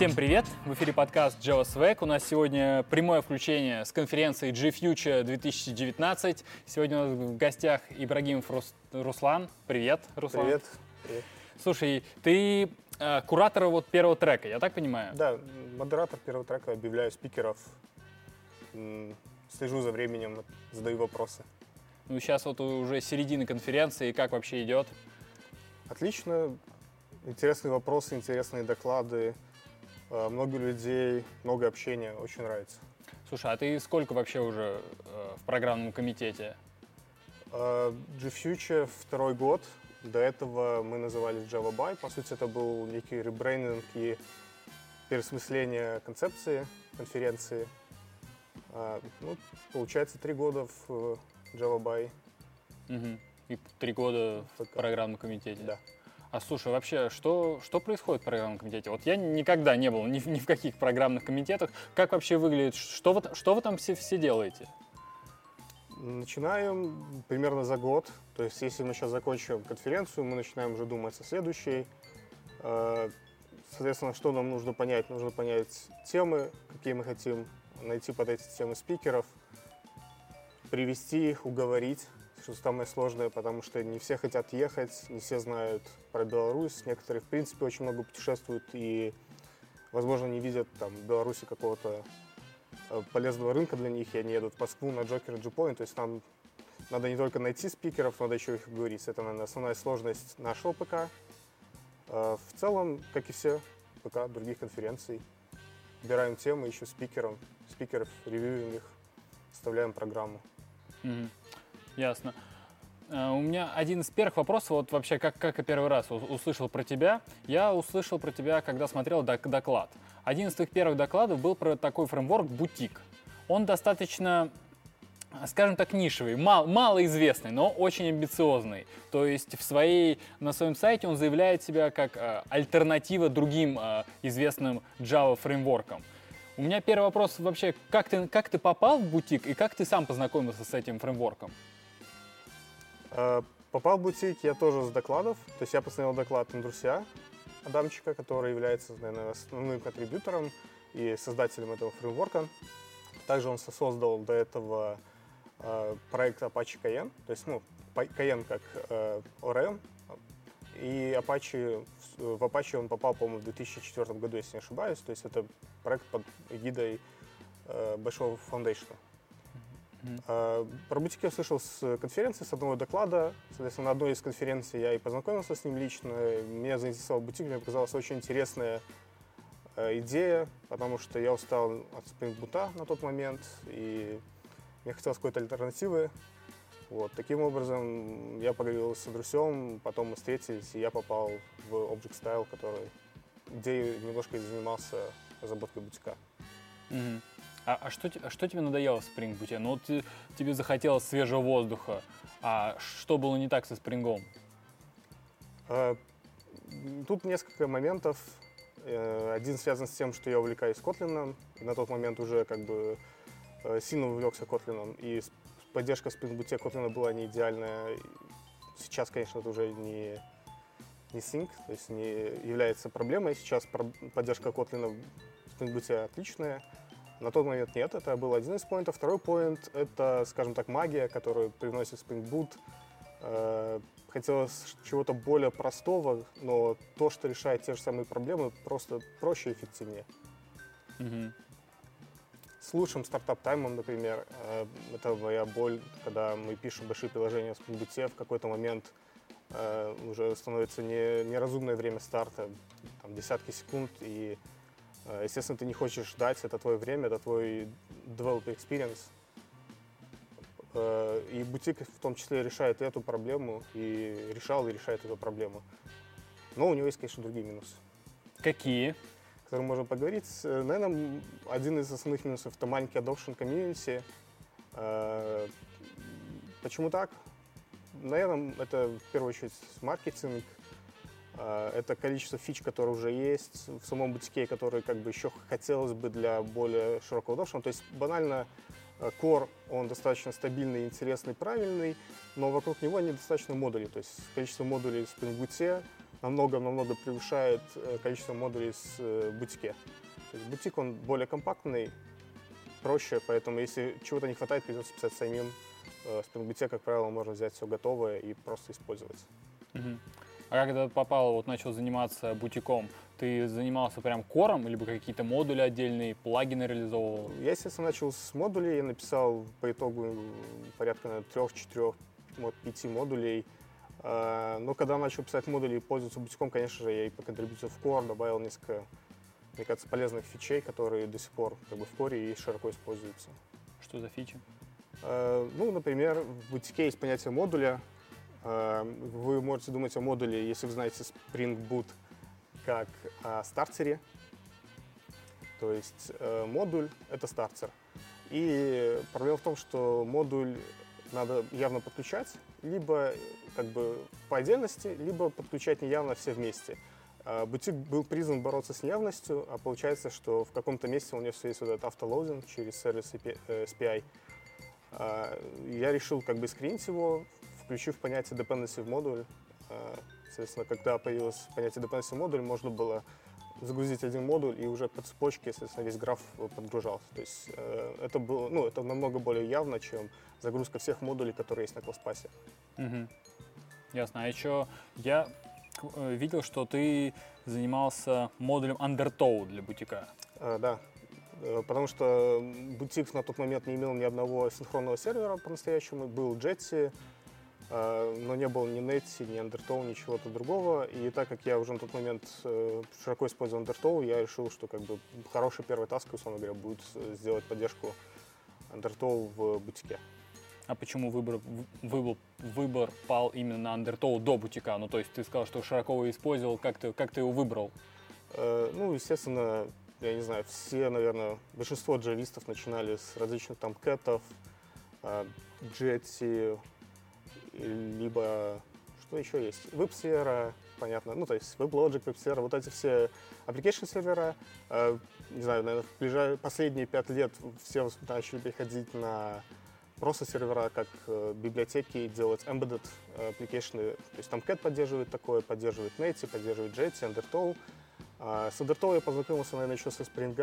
Всем привет! В эфире подкаст JavaSwag. У нас сегодня прямое включение с конференции JFuture 2019. Сегодня у нас в гостях Ибрагимов Руслан. Привет, Руслан. Привет. Слушай, ты куратор вот первого трека, я так понимаю? Да, модератор первого трека, объявляю спикеров, слежу за временем, задаю вопросы. Ну, сейчас вот уже середина конференции, как вообще идет? Отлично. Интересные вопросы, интересные доклады, много людей, много общения, очень нравится. Слушай, а ты сколько вообще уже в программном комитете? JFuture второй год. До этого мы назывались JavaBay. По сути, это был некий ребрендинг и переосмысление концепции конференции. Ну, получается, 3 года в JavaBay. Угу. И 3 года в программном комитете. Да. А слушай, вообще, что происходит в программном комитете? Вот я никогда не был ни в каких программных комитетах. Как вообще выглядит? Что вы там все делаете? Начинаем примерно за год. То есть, если мы сейчас закончим конференцию, мы начинаем уже думать о следующей. Соответственно, что нам нужно понять? Нужно понять темы, какие мы хотим, найти под эти темы спикеров, привести их, уговорить. Что самое сложное, потому что не все хотят ехать, не все знают про Беларусь. Некоторые, в принципе, очень много путешествуют и, возможно, не видят там в Беларуси какого-то полезного рынка для них, и они едут в Москву на Джокер и Джипоинт. То есть нам надо не только найти спикеров, надо еще их говорить. Это, наверное, основная сложность нашего ПК. В целом, как и все ПК других конференций, выбираем темы, ищем спикеров, ревьюем их, составляем программу. Mm-hmm. Ясно. У меня один из первых вопросов, вот вообще, как я первый раз услышал про тебя. Я услышал про тебя, когда смотрел доклад. Один из твоих первых докладов был про такой фреймворк «Бутик». Он достаточно, скажем так, нишевый, малоизвестный, но очень амбициозный. То есть на своем сайте он заявляет себя как альтернатива другим известным Java фреймворкам. У меня первый вопрос вообще, как ты попал в «Бутик» и как ты сам познакомился с этим фреймворком? Попал в «Бутик» я тоже с докладов. То есть я посмотрел доклад Андруся Адамчика, который является, наверное, основным контрибьютором и создателем этого фреймворка. Также он создал до этого проект Apache Cayenne, то есть Cayenne как ORM. И в Apache он попал, по-моему, в 2004 году, если не ошибаюсь. То есть это проект под эгидой большого фаундейшна. Про «Бутик» я услышал с конференции, с одного доклада. Соответственно, на одной из конференций я и познакомился с ним лично. Меня заинтересовал «Бутик», мне показалась очень интересная идея, потому что я устал от Spring Boot на тот момент, и мне хотелось какой-то альтернативы. Вот. Таким образом, я поговорил с Андрюсем, потом мы встретились, и я попал в Object Style, где немножко занимался разработкой «Бутика». Mm-hmm. А что тебе надоело в Spring Boot? Ну, вот тебе захотелось свежего воздуха. А что было не так со Spring? Тут несколько моментов. Один связан с тем, что я увлекаюсь Kotlin. На тот момент уже как бы сильно увлекся Kotlin. И поддержка в Spring Boot Kotlin была не идеальная. Сейчас, конечно, это уже не sync, то есть не является проблемой. Сейчас поддержка Kotlin в Spring Boot отличная. На тот момент нет, это был один из поинтов. Второй поинт — это, скажем так, магия, которую привносит Spring Boot. Хотелось чего-то более простого, но то, что решает те же самые проблемы, просто проще и эффективнее. Mm-hmm. С лучшим стартап-таймом, например, это моя боль, когда мы пишем большие приложения в Spring Boot, в какой-то момент уже становится неразумное время старта, там, десятки секунд, и естественно, ты не хочешь ждать, это твое время, это твой developer experience. И «Бутик» в том числе решает эту проблему, и решал, и решает эту проблему. Но у него есть, конечно, другие минусы. Какие? О которых можно поговорить. Наверное, один из основных минусов — это маленький adoption community. Почему так? Наверное, это в первую очередь маркетинг. Это количество фич, которые уже есть в самом «Бутике», которые как бы еще хотелось бы для более широкого доступа. То есть банально Core, он достаточно стабильный, интересный, правильный, но вокруг него недостаточно модулей. То есть количество модулей в Spring Boot намного-намного превышает количество модулей с Bootique. То есть Bootique, он более компактный, проще, поэтому если чего-то не хватает, придется писать самим. В Spring Boot, как правило, можно взять все готовое и просто использовать. Uh-huh. А когда попал, вот начал заниматься бутиком, ты занимался прям кором, либо какие-то модули отдельные, плагины реализовывал? Я, естественно, начал с модулей, я написал по итогу порядка 3-4-5 модулей. Но когда начал писать модули и пользоваться бутиком, конечно же, я и по контрибьюцию в кор добавил несколько, мне кажется, полезных фичей, которые до сих пор как бы в коре и широко используются. Что за фичи? Ну, например, в бутике есть понятие модуля. Вы можете думать о модуле, если вы знаете Spring Boot, как о стартере. То есть модуль — это стартер. И проблема в том, что модуль надо явно подключать, либо как бы по отдельности, либо подключать неявно все вместе. Bootique был призван бороться с неявностью, а получается, что в каком-то месте у него все есть вот этот автолоудинг через сервис SPI. Я решил как бы скринить его, включив понятие dependency в модуль. Соответственно, когда появилось понятие dependency в модуль, можно было загрузить один модуль и уже по цепочке, соответственно, весь граф подгружался. То есть это было, ну, это намного более явно, чем загрузка всех модулей, которые есть на класспасе. Угу. Ясно. А еще я видел, что ты занимался модулем Undertow для Bootique. Да. Потому что Bootique на тот момент не имел ни одного синхронного сервера по-настоящему. Был Jetty, но не было ни Netty, ни Undertow, ничего-то другого. И так как я уже на тот момент широко использовал Undertow, я решил, что как бы хорошей первой таской, условно говоря, будет сделать поддержку Undertow в Bootique. А почему выбор пал именно на Undertow до Bootique? Ну, то есть ты сказал, что широко его использовал, как ты его выбрал? Ну, естественно, я не знаю, все, наверное, большинство джавистов начинали с различных там Tomcat, Jetty, либо что еще есть, веб-сфера, понятно, ну то есть WebLogic, веб-сфера, вот эти все application сервера, не знаю, наверное, в последние 5 лет все начали переходить на просто сервера, как библиотеки, делать embedded application, то есть Tomcat поддерживает такое, поддерживает Netty, поддерживает Jetty, Undertow. С Undertow я познакомился, наверное, еще со Spring.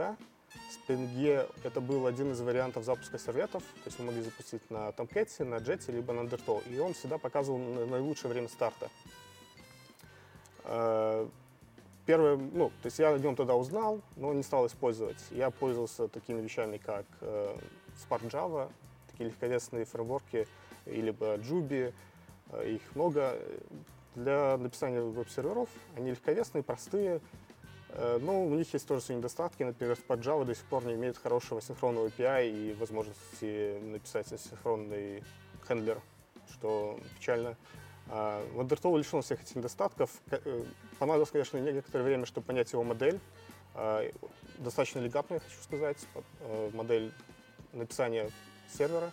Spring это был один из вариантов запуска серветов, то есть вы могли запустить на Tomcat, на Jetty, либо на Undertow, и он всегда показывал наилучшее время старта. Первое, ну, то есть я о нем тогда узнал, но не стал использовать. Я пользовался такими вещами, как Spark Java, такие легковесные фреймворки, или Juby, их много для написания веб-серверов. Они легковесные, простые. Но у них есть тоже свои недостатки. Например, Spark Java до сих пор не имеет хорошего синхронного API и возможности написать асинхронный хендлер, что печально. Undertow лишен всех этих недостатков. Понадобилось, конечно, некоторое время, чтобы понять его модель. Достаточно элегантная, я хочу сказать, модель написания сервера.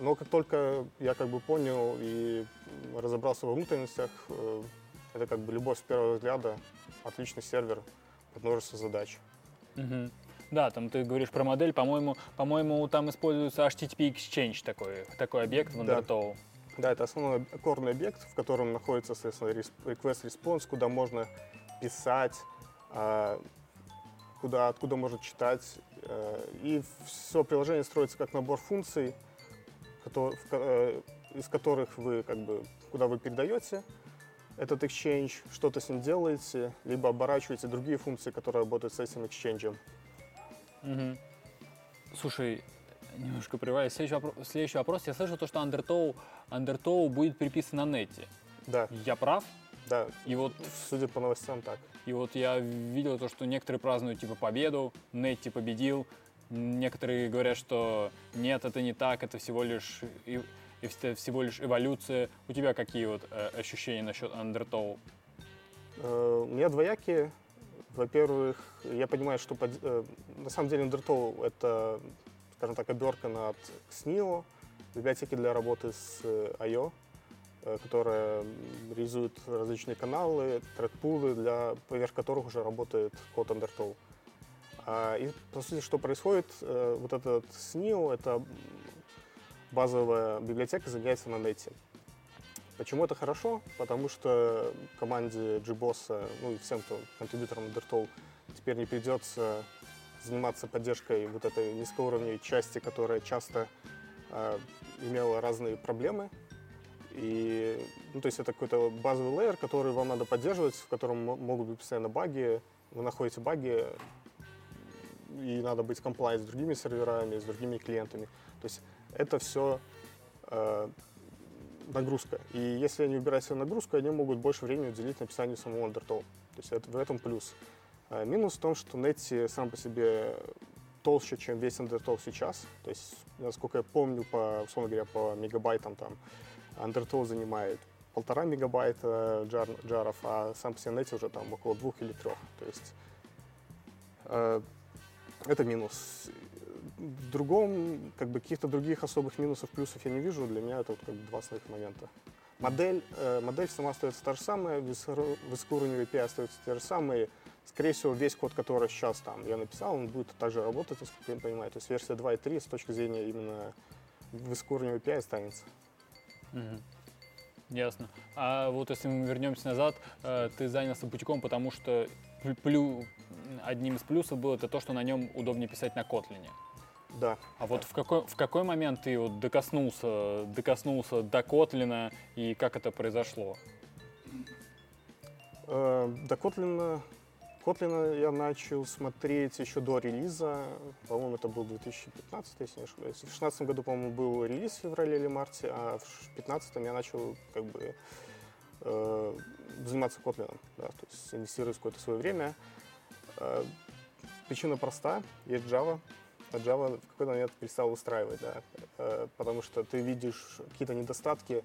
Но как только я как бы понял и разобрался во внутренностях, это как бы любовь с первого взгляда. Отличный сервер, множество задач. Угу. Да, там ты говоришь про модель, по-моему, там используется HTTP Exchange такой объект в Undertow. Да, это основной корный объект, в котором находится, соответственно, request-response, куда можно писать, откуда можно читать. И все приложение строится как набор функций, из которых вы как бы, куда вы передаете этот Exchange, что-то с ним делаете, либо оборачиваете другие функции, которые работают с этим Exchange. Угу. Слушай, немножко прерываюсь. Следующий вопрос. Я слышал то, что Undertow будет переписан на Netty. Да. Я прав? Да. И вот, судя по новостям, так. И вот я видел то, что некоторые празднуют типа победу, Netty победил. Некоторые говорят, что нет, это не так, это всего лишь эволюция. У тебя какие вот ощущения насчет Undertow? У меня двоякие. Во-первых, я понимаю, что на самом деле Undertow — это, скажем так, обертка над СНИО, библиотеки для работы с I.O., которая реализует различные каналы, тредпулы, поверх которых уже работает код Undertow. И, по сути, что происходит? Вот этот СНИО — это базовая библиотека заменяется на Netty. Почему это хорошо? Потому что команде JBoss, ну и всем, кто контрибьютором Undertow, теперь не придется заниматься поддержкой вот этой низкоуровневой части, которая часто имела разные проблемы. И, ну, то есть это какой-то базовый лейер, который вам надо поддерживать, в котором могут быть постоянно баги. Вы находите баги, и надо быть compliant с другими серверами, с другими клиентами. То есть это все нагрузка. И если они убирают себе нагрузку, они могут больше времени уделить написанию самого Undertow. То есть это, в этом плюс. Минус в том, что Netty сам по себе толще, чем весь Undertow сейчас. То есть, насколько я помню, по, условно говоря, по мегабайтам там Undertow занимает 1,5 мегабайта джаров, а сам по себе Netty уже там около 2 или 3. То есть это минус. В другом, как бы, каких-то других особых минусов, плюсов я не вижу. Для меня это вот как бы два основных момента. Модель сама остается та же самая, высокоуровневый API остается те же самые. Скорее всего, весь код, который сейчас там я написал, он будет также работать, насколько я понимаю. То есть версия 2.3 с точки зрения именно высокоуровневого API останется. Mm-hmm. Ясно. А вот если мы вернемся назад, ты занялся Бутиком, потому что одним из плюсов было это то, что на нем удобнее писать на Котлине. Да. А вот в какой момент ты вот докоснулся до Котлина и как это произошло? До Котлина я начал смотреть еще до релиза, по-моему, это был 2015, если не ошибаюсь. В 2016 году, по-моему, был релиз в феврале или марте, а в 2015 я начал как бы заниматься Котлином, да, то есть инвестировать какое-то свое время. Причина проста, есть Java, а Java в какой-то момент перестал устраивать, да, потому что ты видишь какие-то недостатки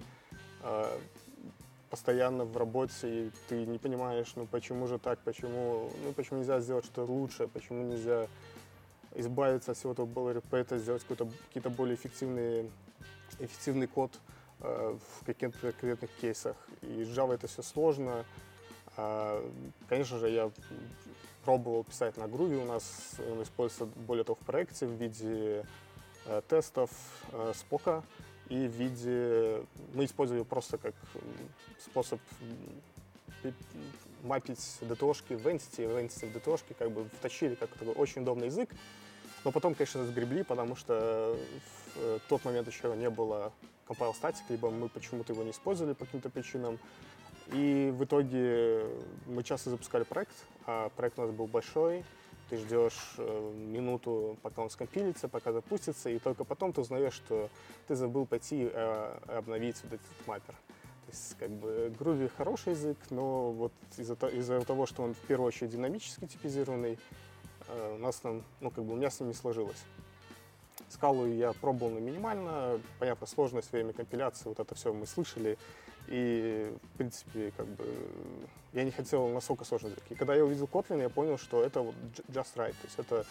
постоянно в работе, и ты не понимаешь, ну почему же так, почему нельзя сделать что-то лучше, почему нельзя избавиться от всего этого boilerplate, сделать какие-то более эффективный код в каких-то конкретных кейсах. И с Java это все сложно. Конечно же, я пробовал писать на Groovy, у нас он используется более того в проекте в виде тестов Spock'а. И в виде, мы использовали его просто как способ мапить ДТОшки в Entity, в ДТОшки, как бы втащили как такой очень удобный язык. Но потом, конечно, сгребли, потому что в тот момент еще не было compile static, либо мы почему-то его не использовали по каким-то причинам. И в итоге мы часто запускали проект, а проект у нас был большой. Ты ждешь минуту, пока он скомпилится, пока запустится, и только потом ты узнаешь, что ты забыл пойти обновить вот этот маппер. То есть, как бы, Groovy хороший язык, но вот из-за того, что он в первую очередь динамически типизированный, у меня с ним не сложилось. Скалу я пробовал, но минимально. Понятно, сложность, время компиляции, вот это все мы слышали. И, в принципе, как бы, я не хотел настолько сложный язык. И когда я увидел Kotlin, я понял, что это вот just right. То есть это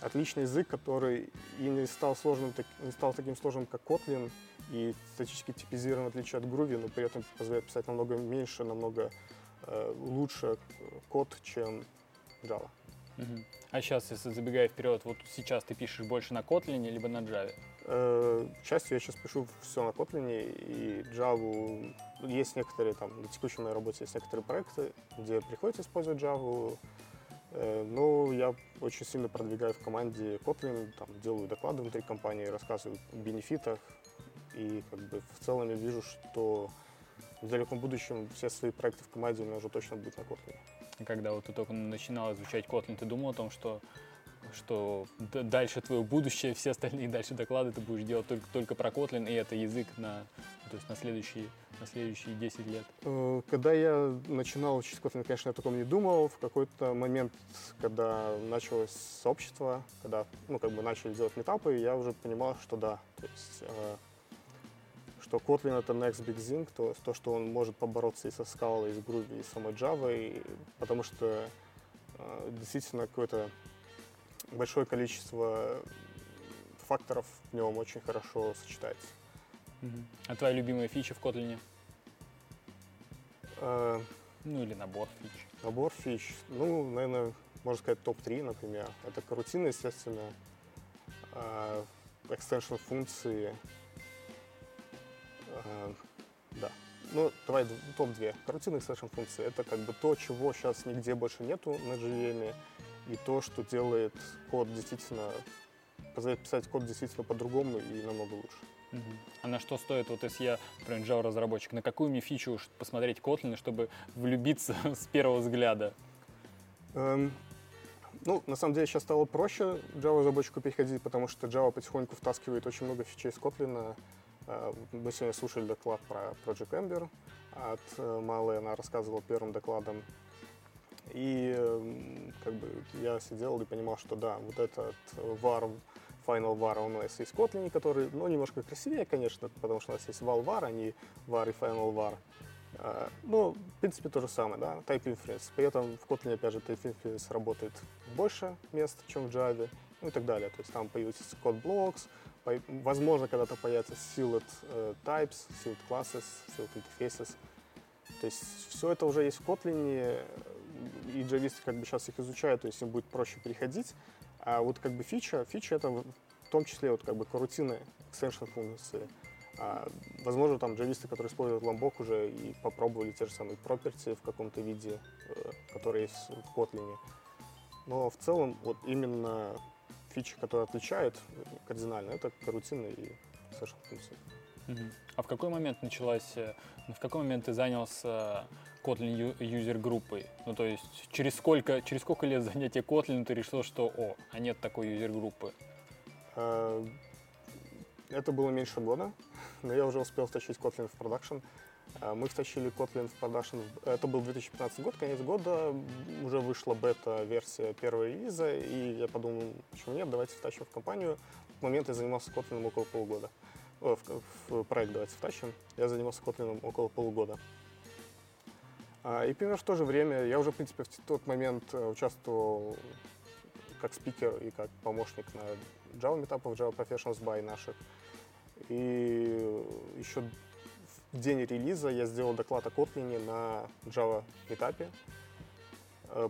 отличный язык, который и не стал таким сложным, как Kotlin, и статически типизирован, в отличие от Groovy, но при этом позволяет писать намного меньше, намного лучше код, чем Java. Uh-huh. А сейчас, если забегая вперед, вот сейчас ты пишешь больше на Kotlin, либо на Java? К счастью, я сейчас пишу все на Kotlin, и Java есть некоторые, там, на текущей моей работе есть некоторые проекты, где приходится использовать Java, но я очень сильно продвигаю в команде Kotlin, там, делаю доклады внутри компании, рассказываю о бенефитах, и как бы в целом я вижу, что в далеком будущем все свои проекты в команде у меня уже точно будут на Kotlin. Когда вот ты только начинал изучать Kotlin, ты думал о том, что дальше твое будущее, все остальные дальше доклады ты будешь делать только про Kotlin, и это язык на следующие 10 лет? Когда я начинал учить Kotlin, конечно, я о таком не думал. В какой-то момент, когда началось сообщество, когда начали делать митапы, я уже понимал, что да, то есть, что Kotlin — это next big thing, то, что он может побороться и со Scala, и с Groovy, и с самой Java, потому что действительно какое-то большое количество факторов в нем очень хорошо сочетается. Uh-huh. А твоя любимая фича в Kotlin? Или набор фич? Набор фич. Наверное, можно сказать, топ-3, например. Это карутина, естественно, экстеншн функции. Да, ну, давай топ-2 коррутинных сешн-функций. Это как бы то, чего сейчас нигде больше нету на JVM, и то, что делает код действительно, позволяет писать код действительно по-другому и намного лучше. Угу. А на что стоит, вот если я, например, Java-разработчик, на какую мне фичу посмотреть Kotlin, чтобы влюбиться с первого взгляда? Ну, на самом деле, сейчас стало проще Java-разработчику переходить, потому что Java потихоньку втаскивает очень много фичей из Kotlin. Мы сегодня слушали доклад про Project Amber от Малы, она рассказывала первым докладом. И как бы я сидел и понимал, что да, вот этот var, final var, он у нас есть в Kotlin, который, ну, немножко красивее, конечно, потому что у нас есть val var, а не var и final var. Ну, в принципе, то же самое, да, type inference. При этом в Kotlin, опять же, type inference работает больше мест, чем в Java, ну и так далее. То есть там появится code blocks, возможно, когда-то появится sealed types, sealed classes, sealed interfaces. То есть все это уже есть в Kotlin, и джависты как бы сейчас их изучают, то есть им будет проще переходить. А вот как бы фича это в том числе вот как бы корутины, extension функции. Возможно, там джависты, которые используют Lombok уже и попробовали те же самые property в каком-то виде, которые есть в Kotlin. Но в целом вот именно фичи, которые отличают кардинально, это корутины и extension функции. А в какой момент ты занялся Kotlin User Group? Ну, то есть через сколько лет занятия Kotlin ты решил, что нет такой user группы? Это было меньше года, но я уже успел втащить Kotlin в продакшн. Мы втащили Kotlin в продакшн, это был 2015 год, конец года, уже вышла бета-версия первого релиза, и я подумал, почему нет, давайте втащим в компанию. В момент я занимался Kotlin около полугода. В проект давайте втащим. Я занимался Kotlin около полугода. И примерно в то же время я уже, в принципе, в тот момент участвовал как спикер и как помощник на Java Meetup, Java Professionals by наших. И еще в день релиза я сделал доклад о Kotlin на Java Meetup.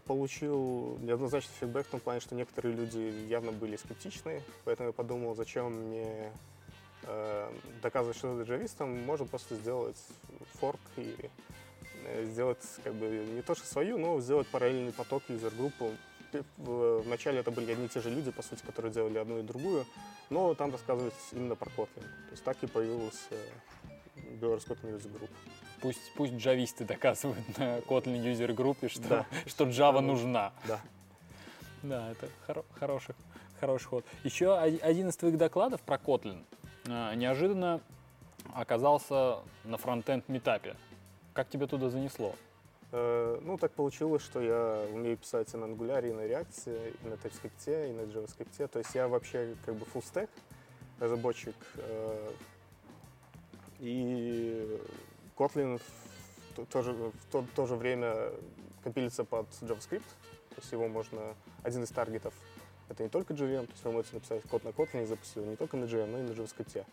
Получил неоднозначный фидбэк в том плане, что некоторые люди явно были скептичны, поэтому я подумал, зачем мне доказывать, что ты джавистом, можно просто сделать форк и сделать как бы не то что свою, но сделать параллельный поток, юзер-группу. Вначале это были одни и те же люди, по сути, которые делали одну и другую, но там рассказывается именно про Kotlin. То есть так и появилась Belarus Kotlin User Group. Пусть джависты доказывают на Kotlin User Group, что Java нужна. Да, это хороший ход. Еще один из твоих докладов про Kotlin неожиданно оказался на фронтенд митапе. Как тебя туда занесло? Ну, так получилось, что я умею писать и на Angular, и на React, и на TypeScript, и на JavaScript. То есть я вообще как бы full-stack разработчик. И Kotlin в то же время компилится под JavaScript. То есть его можно... Один из таргетов это не только JVM, то есть вы можете написать код на Kotlin и запустить не только на JVM, но и на JavaScript.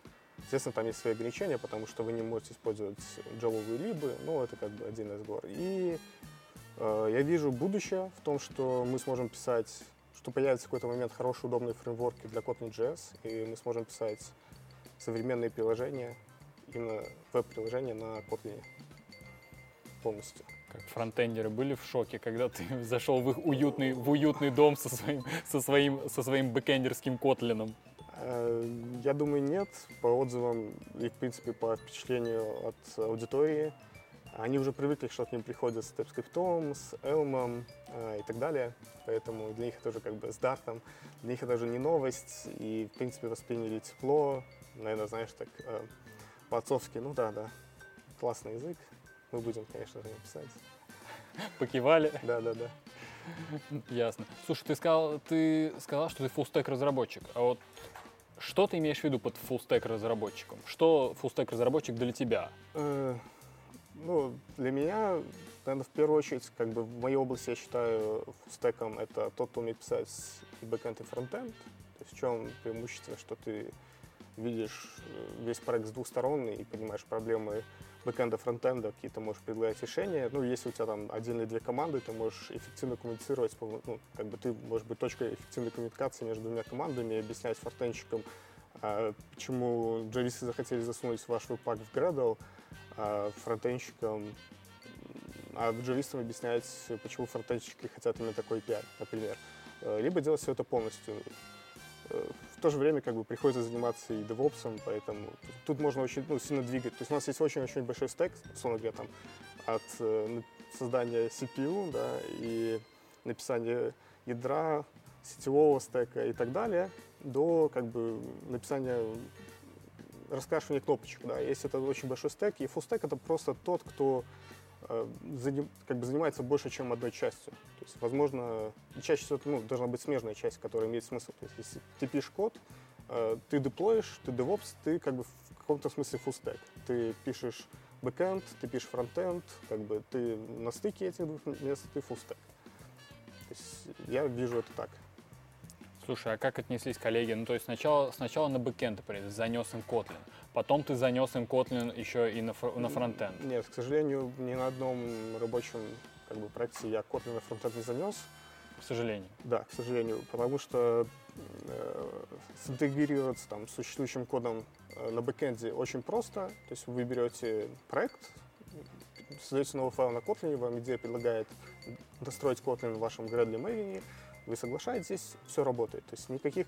Естественно, там есть свои ограничения, потому что вы не можете использовать джавовые либы, но это как бы один разговор. И я вижу будущее в том, что мы сможем писать, что появятся в какой-то момент хорошие, удобные фреймворки для Kotlin.js, и мы сможем писать современные приложения, именно веб-приложения на Kotlin полностью. Как фронтендеры были в шоке, когда ты зашел в их уютный дом со своим бэкэндерским котлином? Я думаю, нет. По отзывам и, в принципе, по впечатлению от аудитории, они уже привыкли, что к ним приходят с TypeScript, с Elm и так далее. Поэтому для них это уже как бы с Dart, для них это уже не новость. И, в принципе, восприняли тепло. Наверное, знаешь, так по-отцовски, ну да, классный язык. Мы будем, конечно же, писать. Покивали? Да. Ясно. Слушай, ты сказал, что ты фуллстек разработчик. А вот что ты имеешь в виду под фуллстек разработчиком? Что фуллстек разработчик для тебя? Ну, для меня, наверное, в первую очередь, как бы в моей области я считаю фуллстеком это тот, кто умеет писать и бэкэнд, и фронтенд. То есть в чем преимущество, что ты видишь весь проект с двух сторон и понимаешь проблемы бэкэнда, фронтенда, какие-то можешь предлагать решения. Ну, если у тебя там отдельные две команды, ты можешь эффективно коммуницировать, ну, как бы ты можешь быть точкой эффективной коммуникации между двумя командами и объяснять фронтенщикам, почему джависты захотели засунуть ваш веб-пак в Gradle, а фронтенщикам, а джуристам объяснять, почему фронтенщики хотят именно такой API, например. Либо делать все это полностью. В то же время как бы приходится заниматься и девопсом, поэтому тут можно очень сильно двигать. То есть у нас есть очень-очень большой стек, условно говоря, там, от создания CPU, да, и написания ядра, сетевого стека и так далее, до как бы написания, раскрашивания кнопочек. Да. Есть это очень большой стек, и фуллстек — это просто тот, кто занимается больше, чем одной частью. То есть, возможно, чаще всего должна быть смежная часть, которая имеет смысл. То есть, если ты пишешь код, ты деплоишь, ты девопс, ты как бы в каком-то смысле фуллстек. Ты пишешь бэкэнд, ты пишешь фронтенд, как бы ты на стыке этих двух мест, ты фуллстек. То есть, я вижу это так. Слушай, а как отнеслись коллеги? Ну, то есть сначала на бэкэнд занес им Kotlin, потом ты занес им Kotlin еще и на фронтенд. Нет, к сожалению, ни на одном рабочем проекте я Kotlin на фронтенд не занес. К сожалению. Да, к сожалению, потому что синтегрироваться с существующим кодом на бэкэнде очень просто. То есть вы берете проект, создаете новый файл на Kotlin, вам идея предлагает достроить Kotlin в вашем Gradle Maven. Вы соглашаетесь, все работает. То есть никаких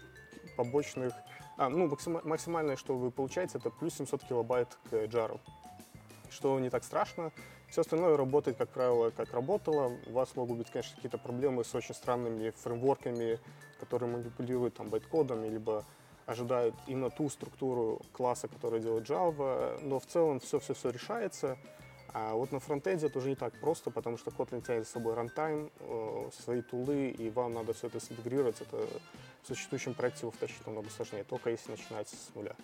побочных... максимальное, что вы получаете, это плюс 700 килобайт к джару, что не так страшно. Все остальное работает, как правило, как работало. У вас могут быть, конечно, какие-то проблемы с очень странными фреймворками, которые манипулируют байткодами, либо ожидают именно ту структуру класса, которую делает Java. Но в целом все-все-все решается. А вот на фронтенде это уже не так просто, потому что Kotlin тянет с собой рантайм, свои тулы, и вам надо все это синтегрировать. Это в существующем проекте его втащить намного сложнее, только если начинать с нуля.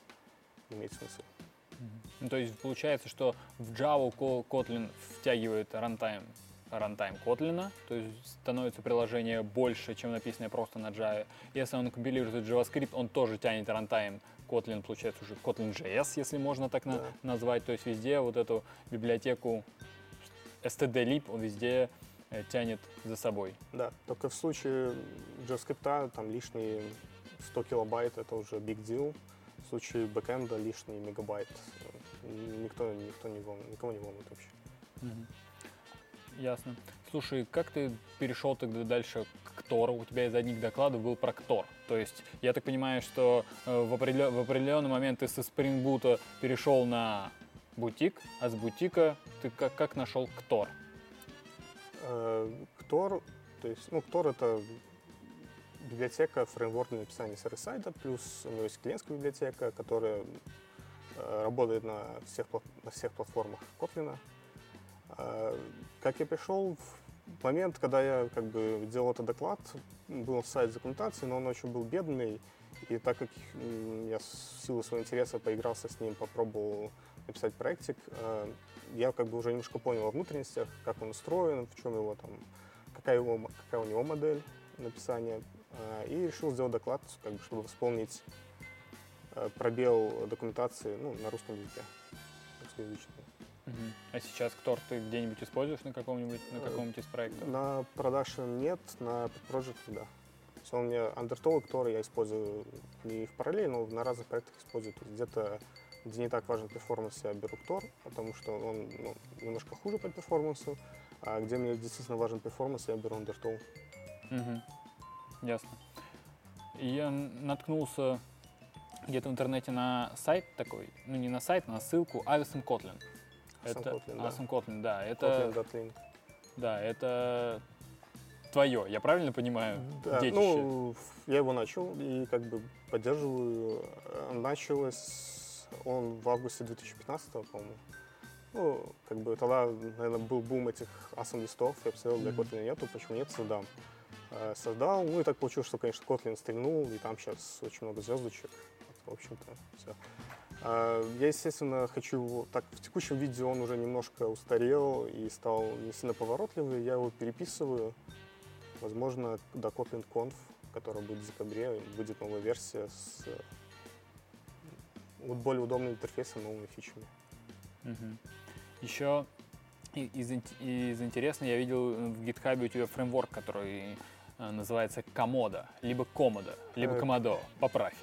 Имеет смысл. Ну, то есть получается, что в Java Kotlin втягивает рантайм Kotlin, то есть становится приложение больше, чем написанное просто на Java. Если он компилируется в JavaScript, он тоже тянет рантайм Kotlin, получается уже Kotlin.js, если можно так назвать. То есть везде вот эту библиотеку std.lib он везде тянет за собой. Да, только в случае JavaScript там лишние 100 килобайт — это уже big deal. В случае бэкэнда лишний мегабайт. Никого не волнует вообще. Угу. Ясно. Слушай, как ты перешел тогда дальше к Ктору? У тебя из одних докладов был про Ктор. То есть я так понимаю, что в определенный момент ты со Spring Boot перешел на Bootique, а с Bootique ты как нашел Ктор? Ктор, то есть, Ктор — это библиотека, фреймворк для написания сервер-сайда, плюс у него есть клиентская библиотека, которая работает на всех платформах Kotlin. Как я пришел, в момент, когда я делал этот доклад, был сайт документации, но он очень был бедный, и так как я в силу своего интереса поигрался с ним, попробовал написать проектик, я уже немножко понял о внутренностях, как он устроен, в чем его какая у него модель написания, и решил сделать доклад, чтобы восполнить пробел документации на русском языке, русскоязычном. Uh-huh. А сейчас Ктор ты где-нибудь используешь на каком-нибудь из проектов? На продакшн нет, на Project да. То есть он мне Undertow и Ктор я использую не в параллели, но на разных проектах использую. То есть где-то, где не так важен перформанс, я беру Ктор, потому что он немножко хуже по перформансу, а где мне действительно важен перформанс, я беру Undertow. Uh-huh. Ясно. Я наткнулся где-то в интернете на сайт такой, не на сайт, на ссылку Avison Kotlin. Это Awesome Kotlin, да. Kotlin.link. Да, это твое, я правильно понимаю? Да, детище? Я его начал и поддерживаю. Началось он в августе 2015, по-моему. Тогда, наверное, был бум этих Awesome листов. Я посмотрел, для Kotlin нету, почему нет, создам. Создал, и так получилось, что, конечно, Kotlin стрельнул, и там сейчас очень много звездочек. В общем-то, все. Я, естественно, хочу его... Так, в текущем виде он уже немножко устарел и стал не сильно поворотливый. Я его переписываю. Возможно, до KotlinConf, которая будет в декабре, будет новая версия с более удобным интерфейсом, новыми фичами. Угу. Еще из интересного я видел в GitHub у тебя фреймворк, который... называется Komodo, либо Komodo, либо Komodo. Поправь.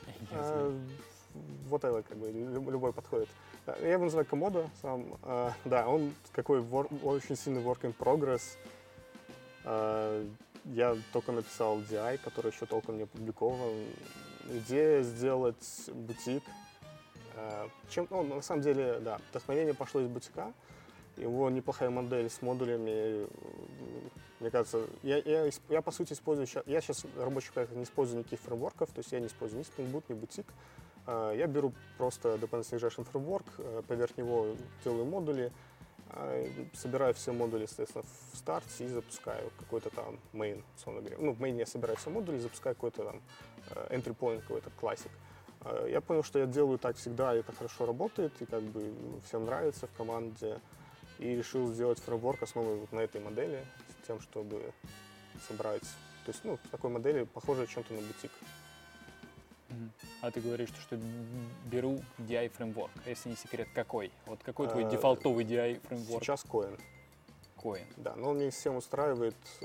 whatever, как бы, любой подходит. Я его называю Komodo сам. Да, он такой очень сильный work in progress. Я только написал DI, который еще толком не опубликован. Идея сделать бутик. Ну, на самом деле, да, вдохновение пошло из бутика. Его неплохая модель с модулями. Мне кажется, я по сути использую... Я сейчас в рабочих проектах не использую никаких фреймворков, то есть я не использую ни Spring Boot, ни Bootique. Я беру просто Dependency Injection Framework, поверх него делаю модули, собираю все модули, соответственно, в старте и запускаю какой-то там main, условно говоря. Ну, в main я собираю все модули и запускаю какой-то там entry point, какой-то classic. Я понял, что я делаю так всегда, и это хорошо работает, и как бы всем нравится в команде. И решил сделать фреймворк основой вот на этой модели, с тем, чтобы собрать, то есть, ну, в такой модели, похожей чем-то на бутик. А ты говоришь, что беру DI-фреймворк, а если не секрет, какой? Вот какой твой дефолтовый DI-фреймворк? Сейчас Koin. Koin. Да, но он мне всем устраивает, у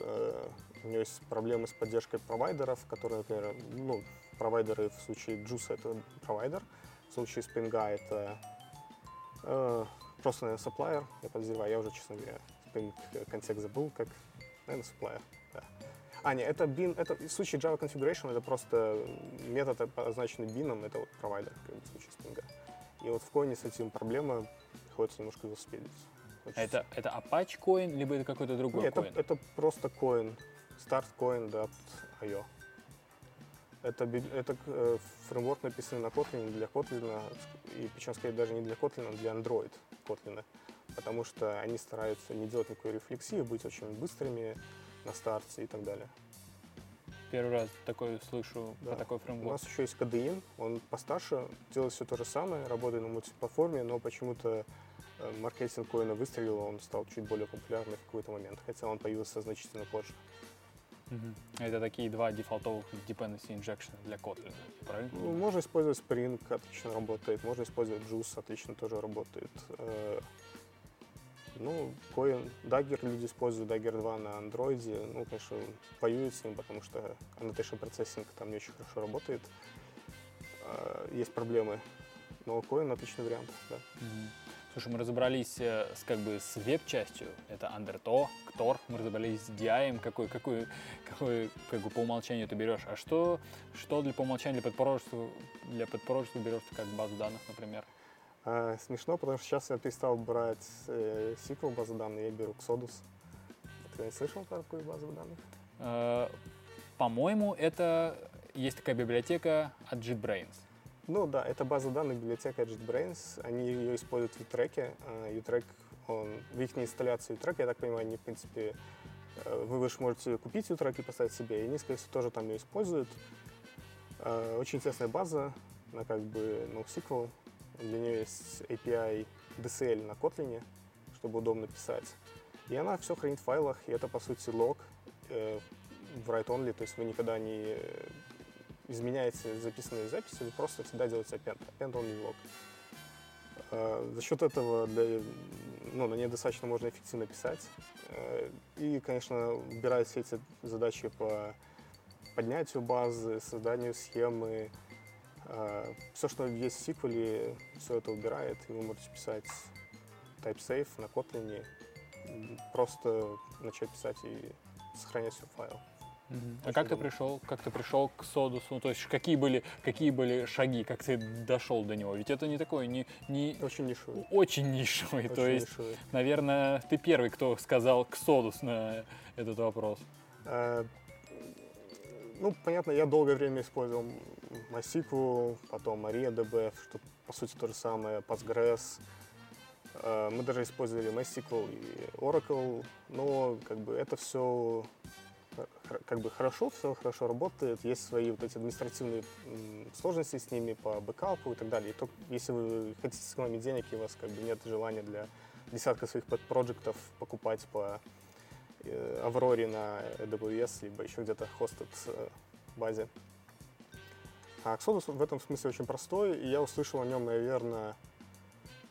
него есть проблемы с поддержкой провайдеров, которые, например, ну, провайдеры в случае Juice — это провайдер, в случае Spring это... Просто, наверное, supplier, я подозреваю, я уже, честно говоря, Spring контекст забыл, как, наверное, supplier, да. А, нет, это bin, это в случае Java Configuration, это просто метод, означенный bin, это вот провайдер, как в случае Spring. И вот в Koin с этим проблема, приходится немножко велосипедить. Это Apache Koin, либо это какой-то другой Koin? Нет, это просто Koin, Start Koin, да, IO. Это фреймворк, написанный на Kotlin для Kotlin, и причем, скорее, даже не для Kotlin, а для Android Kotlin, потому что они стараются не делать никакой рефлексии, быть очень быстрыми на старте и так далее. Первый раз такое слышу, да, про такой фреймворк. У нас еще есть KDN, он постарше, делает все то же самое, работает на мультиплатформе, но почему-то маркетинг Koin выстрелил, он стал чуть более популярным в какой-то момент, хотя он появился значительно позже. Это такие два дефолтовых dependency injection для Kotlin, правильно? Ну, можно использовать Spring, отлично работает, можно использовать Juice, отлично тоже работает. Ну, Koin, Dagger, люди используют Dagger 2 на Android, ну, конечно, воюют с ним, потому что annotation processing там не очень хорошо работает, есть проблемы, но Koin отличный вариант, да. Слушай, мы разобрались с веб-частью, это Undertow, Ktor, мы разобрались с DI, какой по умолчанию ты берешь, а что для по умолчанию, для подпрожества берешь ты как базу данных, например? Смешно, потому что сейчас я перестал брать SQL базу данных, я беру Xodus. Ты не слышал про такую базу данных? По-моему, это есть такая библиотека от JetBrains. Ну да, это база данных библиотека JetBrains, они ее используют в YouTrack. YouTrack, в их инсталляции YouTrack, я так понимаю, они, в принципе, вы же можете купить YouTrack и поставить себе, и они, скорее всего, тоже там ее используют. Очень интересная база, она как бы NoSQL, для нее есть API DSL на Kotlin, чтобы удобно писать. И она все хранит в файлах, и это, по сути, лог в write-only, то есть вы никогда не... изменяется записанные записи, вы просто всегда делаете append. Append only log. За счет этого на ней достаточно можно эффективно писать. И, конечно, убирая все эти задачи по поднятию базы, созданию схемы, все, что есть в SQL, все это убирает, и вы можете писать type-safe на Kotlin, просто начать писать и сохранять все в файл. А как ты пришел к Xodus? То есть какие были шаги, как ты дошел до него? Ведь это не такой... Очень нишевый. То есть, наверное, ты первый, кто сказал к Xodus на этот вопрос. Понятно, я долгое время использовал MySQL, потом MariaDB, что по сути то же самое, Postgres. Мы даже использовали MySQL и Oracle, но это все... хорошо, все хорошо работает, есть свои вот эти административные сложности с ними по бэкапу и так далее. И только если вы хотите сэкономить денег и у вас нет желания для десятка своих подпроектов покупать по Авроре на AWS, либо еще где-то хостед базе. А Xodus в этом смысле очень простой, и я услышал о нем, наверное,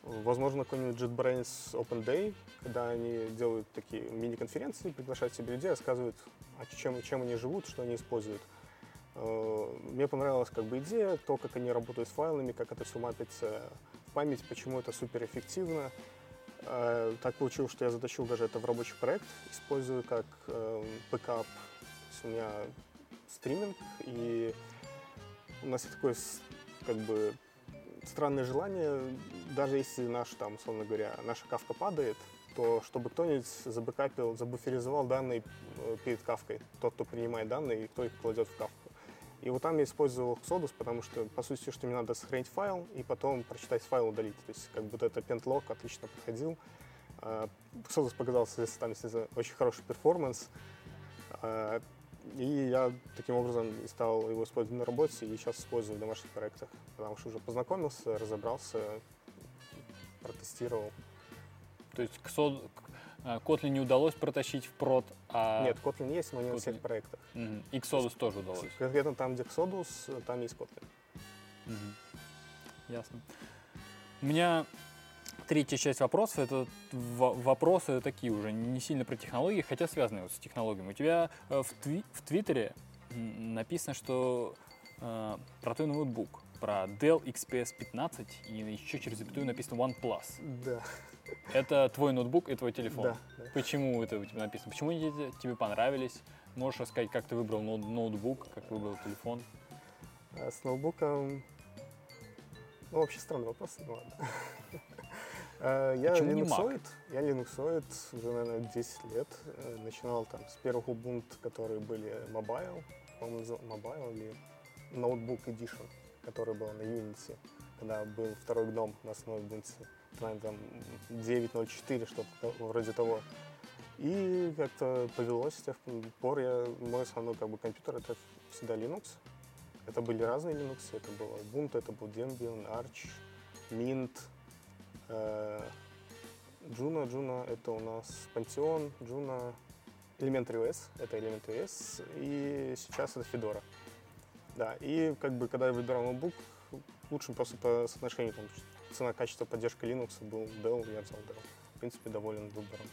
возможно, какой-нибудь JetBrains Open Day, когда они делают такие мини-конференции, приглашают себе людей, рассказывают, чем они живут, что они используют. Мне понравилась как бы идея, то, как они работают с файлами, как это все мапится в память, почему это суперэффективно. Так получилось, что я затащил даже это в рабочий проект, использую как бэкап. У меня стриминг, и у нас есть такое как бы странное желание, даже если наш, там, условно говоря, наша кавка падает, то чтобы кто-нибудь забэкапил, забуферизовал данные перед кавкой, тот, кто принимает данные и кто их кладет в кавку. И вот там я использовал Xodus, потому что, по сути, все, что мне надо, сохранить файл и потом прочитать файл, удалить. То есть, как бы вот это пентлог отлично подходил. Xodus показался там, естественно, очень хороший перформанс. И я таким образом стал его использовать на работе и сейчас использую в домашних проектах, потому что уже познакомился, разобрался, протестировал. То есть Kotlin не удалось протащить в прод, а... Нет, Kotlin есть, но не на всех проектах. Mm-hmm. И Xodus тоже удалось. Конкретно там, где Xodus, там есть Kotlin. Mm-hmm. Ясно. У меня третья часть вопросов — это вопросы такие уже, не сильно про технологии, хотя связанные вот с технологиями. У тебя в Твиттере написано, что про твой ноутбук, про Dell XPS 15, и еще через запятую написано OnePlus. Да. Это твой ноутбук и твой телефон. Да, да. Почему это у тебя написано? Почему они тебе понравились? Можешь рассказать, как ты выбрал ноутбук, как выбрал телефон? С ноутбуком... Ну, вообще странный вопрос, ну ладно. Я линуксоид уже, наверное, 10 лет. Начинал там с первых Ubuntu, которые были Mobile, по-моему, Mobile или Notebook Edition, который был на Unity, когда был второй гном на основе Ubuntu, там 9.04, что-то вроде того. И как-то повелось, с тех пор мой основной как бы компьютер — это всегда Linux. Это были разные Linux, это был Ubuntu, это был Debian, Arch, Mint, Juno, это у нас Pantheon, Juno, Elementary OS, это Elementary OS, и сейчас это Fedora. Да, и как бы когда я выбирал ноутбук, лучше просто по соотношению там, цена-качество, поддержка Linux был Dell, я взял Dell. В принципе, доволен выбором.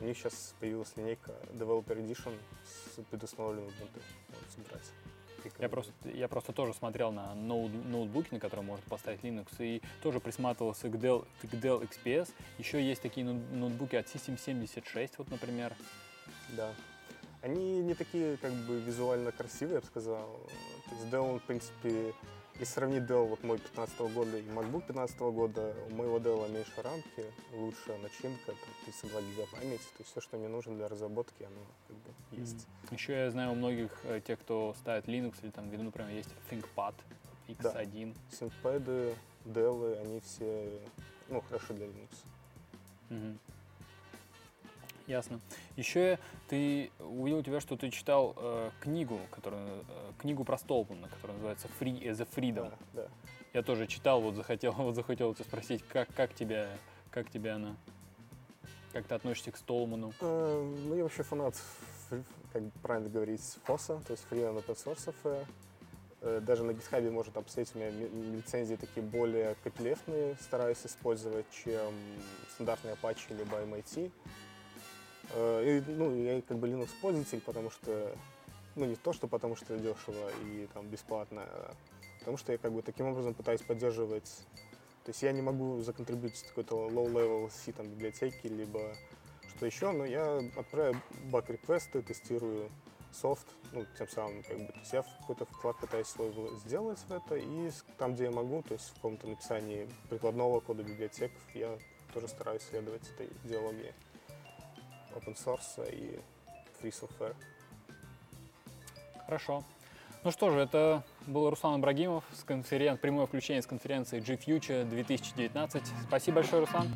У них сейчас появилась линейка Developer Edition с предустановленным Ubuntu. Вот, собирать. Я просто тоже смотрел на ноутбуки, на которые можно поставить Linux, и тоже присматривался к Dell XPS. Еще есть такие ноутбуки от System76, вот, например. Да. Они не такие, как бы, визуально красивые, я бы сказал. То есть Dell, в принципе, если сравнить Dell, вот мой 15-го года и MacBook 15-го года, у моего Dell меньше рамки, лучше начинка, 32 гига памяти, то есть все, что мне нужно для разработки, оно как бы есть. Mm-hmm. Еще я знаю у многих тех, кто ставит Linux, или там, ну, например, есть ThinkPad X1. Да, ThinkPad, Dell, они все, ну, хороши для Linux. Mm-hmm. Ясно. Еще ты увидел у тебя, что ты читал книгу про Столпмана, которая называется Free as a Freedom. Да, да. Я тоже читал, захотел тебя спросить, как тебя она, как ты относишься к Столпману? Ну, я вообще фанат, как правильно говорить, FOSA, то есть Free and Open Source. Даже на GitHub можно там посмотреть, у меня лицензии такие более копилефтные, стараюсь использовать, чем стандартный Apache либо MIT. И, ну, я как бы Linux-пользователь, потому что, ну, не то, что потому что дешево и там бесплатно, а потому что я как бы таким образом пытаюсь поддерживать, то есть я не могу законтрибьютить какой-то low-level C там библиотеки, либо что еще, но я отправляю баг-реквесты, тестирую софт, ну, тем самым как бы, то есть я какой-то вклад пытаюсь свой сделать в это, и там, где я могу, то есть в каком-то написании прикладного кода библиотек, я тоже стараюсь следовать этой идеологии open source и free software. Хорошо. Ну что же, это был Руслан Ибрагимов, прямое включение с конференции JFuture 2019. Спасибо большое, Руслан.